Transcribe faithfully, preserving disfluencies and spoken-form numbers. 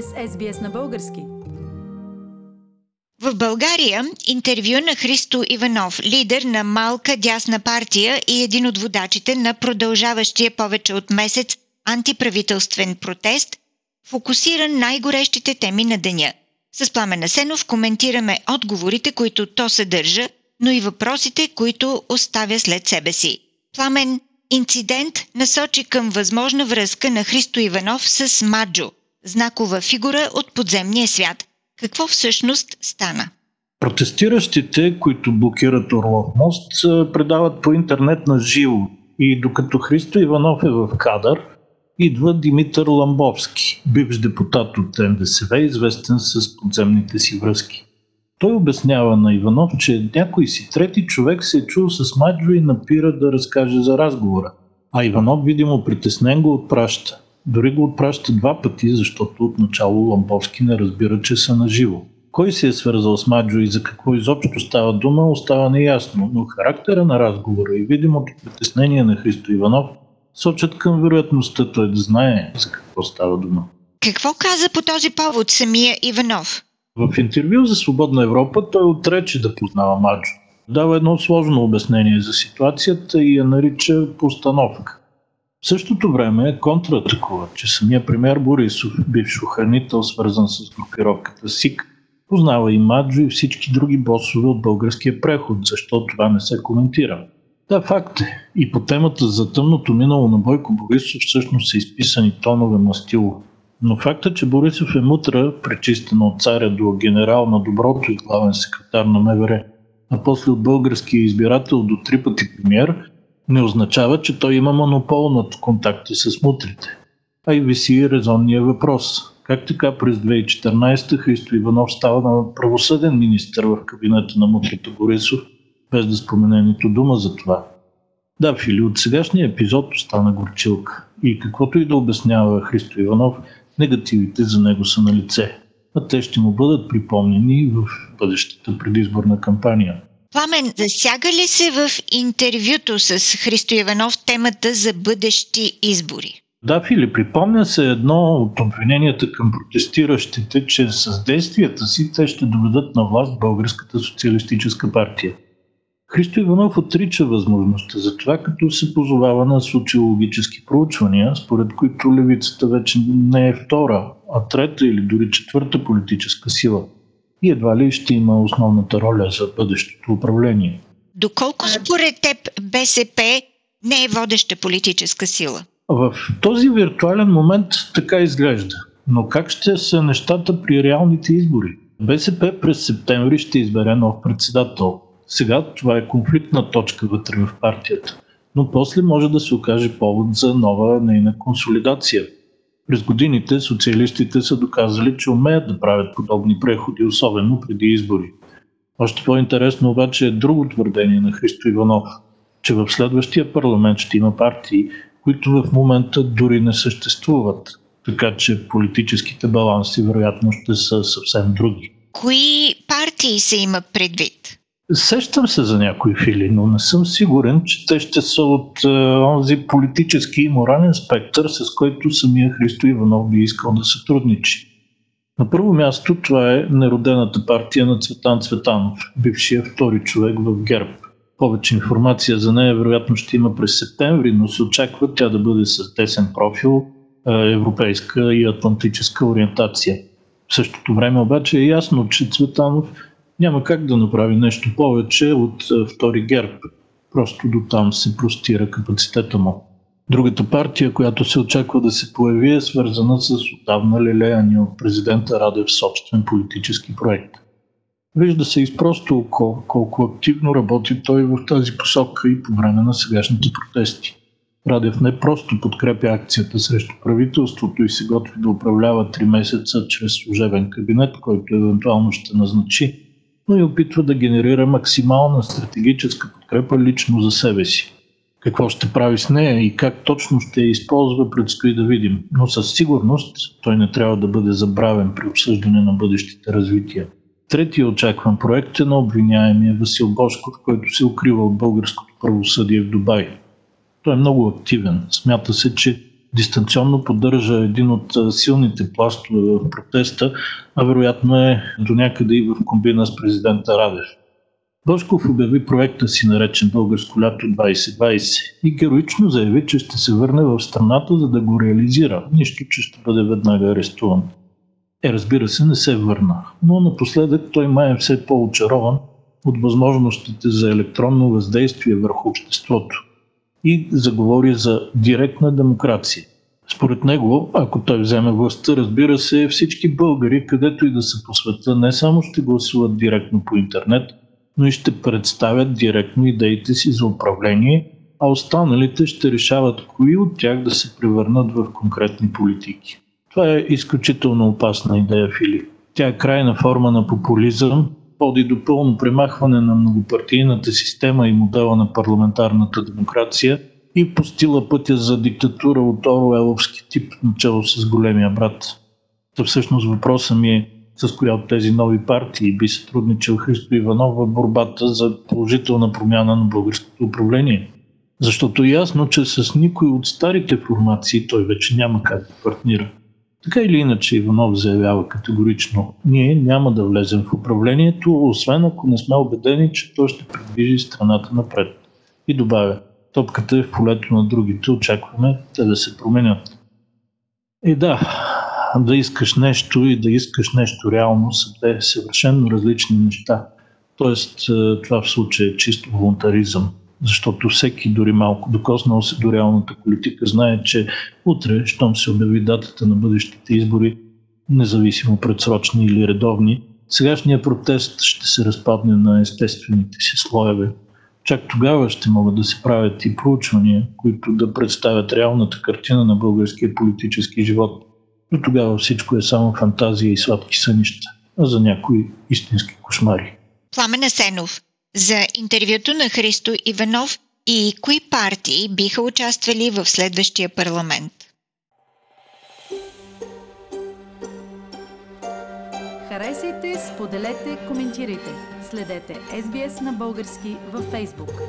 сте с Ес Би Ес на български. В България интервю на Христо Иванов, лидер на малка дясна партия и един от водачите на продължаващия повече от месец антиправителствен протест, фокусира най-горещите теми на деня. С Пламен Асенов коментираме отговорите, които то съдържа, но и въпросите, които оставя след себе си. Пламен, инцидент насочи към възможна връзка на Христо Иванов с Маджо, знакова фигура от подземния свят. Какво всъщност стана? Протестиращите, които блокират Орлов мост, предават по интернет на живо. И докато Христо Иванов е в кадър, идва Димитър Ламбовски, бивш депутат от Ем Де Ес Ве, известен с подземните си връзки. Той обяснява на Иванов, че някой си трети човек се е чул с Маджо и напира да разкаже за разговора. А Иванов, видимо притеснен, го отпраща. Дори го отпраща два пъти, защото отначало Ламбовски не разбира, че са наживо. Кой се е свързал с Маджо и за какво изобщо става дума, остава неясно, но характера на разговора и видимото притеснение на Христо Иванов сочат към вероятността той да знае за какво става дума. Какво каза по този повод самия Иванов? В интервю за Свободна Европа той отрече да познава Маджо. Дава едно сложно обяснение за ситуацията и я нарича постановка. В същото време контратакува, че самия премиер Борисов, бивш охранител, свързан с групировката СИК, познава и Маджо и всички други босове от българския преход, защо това не се коментира. Да, факт е. И по темата за тъмното минало на Бойко Борисов всъщност са изписани тонове мастило. Но факта, че Борисов е мутра, пречистена от царя до генерал на доброто и главен секретар на Ем Ве Ре, а после от българския избирател до три пъти премиер, не означава, че той има монопол над контакти с мутрите. А и виси резонния въпрос. Как така през две хиляди и четиринадесета Христо Иванов става на правосъден министър в кабинета на мутрите Борисов, без да спомене нито дума за това? Да, Фили, от сегашния епизод остана горчилка. И каквото и да обяснява Христо Иванов, негативите за него са на лице. А те ще му бъдат припомнени в бъдещата предизборна кампания. Пламен, засяга ли се в интервюто с Христо Иванов темата за бъдещи избори? Да, Фили, припомня се едно от обвиненията към протестиращите, че с действията си те ще доведат на власт Българската социалистическа партия. Христо Иванов отрича възможността за това, като се позовава на социологически проучвания, според които левицата вече не е втора, а трета или дори четвърта политическа сила. И едва ли ще има основната роля за бъдещото управление. Доколко според теб Бе Се Пе не е водеща политическа сила? В този виртуален момент така изглежда. Но как ще са нещата при реалните избори? Бе Се Пе през септември ще избере нов председател. Сега това е конфликтна точка вътре в партията, но после може да се окаже повод за нова нейна консолидация. През годините социалистите са доказали, че умеят да правят подобни преходи, особено преди избори. Още по-интересно обаче е друго твърдение на Христо Иванов, че в следващия парламент ще има партии, които в момента дори не съществуват, така че политическите баланси вероятно ще са съвсем други. Кои партии се има предвид? Сещам се за някои, Фили, но не съм сигурен, че те ще са от е, онзи политически и морален спектър, с който самия Христо Иванов би искал да сътрудничи. На първо място това е неродената партия на Цветан Цветанов, бившия втори човек в ГЕРБ. Повече информация за нея вероятно ще има през септември, но се очаква тя да бъде с десен профил, е, европейска и атлантическа ориентация. В същото време обаче е ясно, че Цветанов няма как да направи нещо повече от втори ГЕРБ. Просто до там се простира капацитета му. Другата партия, която се очаква да се появи, е свързана с отдавна лелеяния от президента Радев собствен политически проект. Вижда се изпросто око колко активно работи той в тази посока и по време на сегашните протести. Радев не просто подкрепя акцията срещу правителството и се готви да управлява три месеца чрез служебен кабинет, който евентуално ще назначи, но и опитва да генерира максимална стратегическа подкрепа лично за себе си. Какво ще прави с нея и как точно ще я използва, предстои да видим, но със сигурност той не трябва да бъде забравен при обсъждане на бъдещите развития. Третия очакван проект е на обвиняемия Васил Божков, който се укрива от българското правосъдие в Дубай. Той е много активен. Смята се, че дистанционно поддържа един от силните пластове в протеста, а вероятно е до някъде и в комбина с президента Радев. Божков обяви проекта си, наречен Българско лято двайсет двайсет, и героично заяви, че ще се върне в страната, за да го реализира, нищо, че ще бъде веднага арестуван. Е, разбира се, не се върна, но напоследък той май е все по-очарован от възможностите за електронно въздействие върху обществото и заговори за директна демокрация. Според него, ако той вземе властта, разбира се, всички българи, където и да са по света, не само ще гласуват директно по интернет, но и ще представят директно идеите си за управление, а останалите ще решават кои от тях да се превърнат в конкретни политики. Това е изключително опасна идея, Филип. Тя е крайна форма на популизъм, води до пълно премахване на многопартийната система и модела на парламентарната демокрация и постила пътя за диктатура от оруеловски тип, начало с големия брат. Та всъщност въпросът ми е: с коя от тези нови партии би сътрудничал Христо Иванов в борбата за положителна промяна на българското управление? Защото е ясно, че с никой от старите формации той вече няма как да партнира. Така или иначе, Иванов заявява категорично: ние няма да влезем в управлението, освен ако не сме убедени, че то ще придвижи страната напред. И добавя: топката е в полето на другите, очакваме те да се променят. И да, да искаш нещо и да искаш нещо реално са две съвършено различни неща. Тоест, това в случая е чисто волонтаризъм, защото всеки, дори малко докоснал се до реалната политика, знае, че утре, щом се обяви датата на бъдещите избори, независимо предсрочни или редовни, сегашният протест ще се разпадне на естествените си слоеве. Чак тогава ще могат да се правят и проучвания, които да представят реалната картина на българския политически живот. До тогава всичко е само фантазия и сладки сънища, а за някои истински кошмари. Пламен Асенов, за интервюто на Христо Иванов и кои партии биха участвали в следващия парламент. Харесайте, споделете, коментирайте. Следете Ес Би Ес на български във Фейсбук.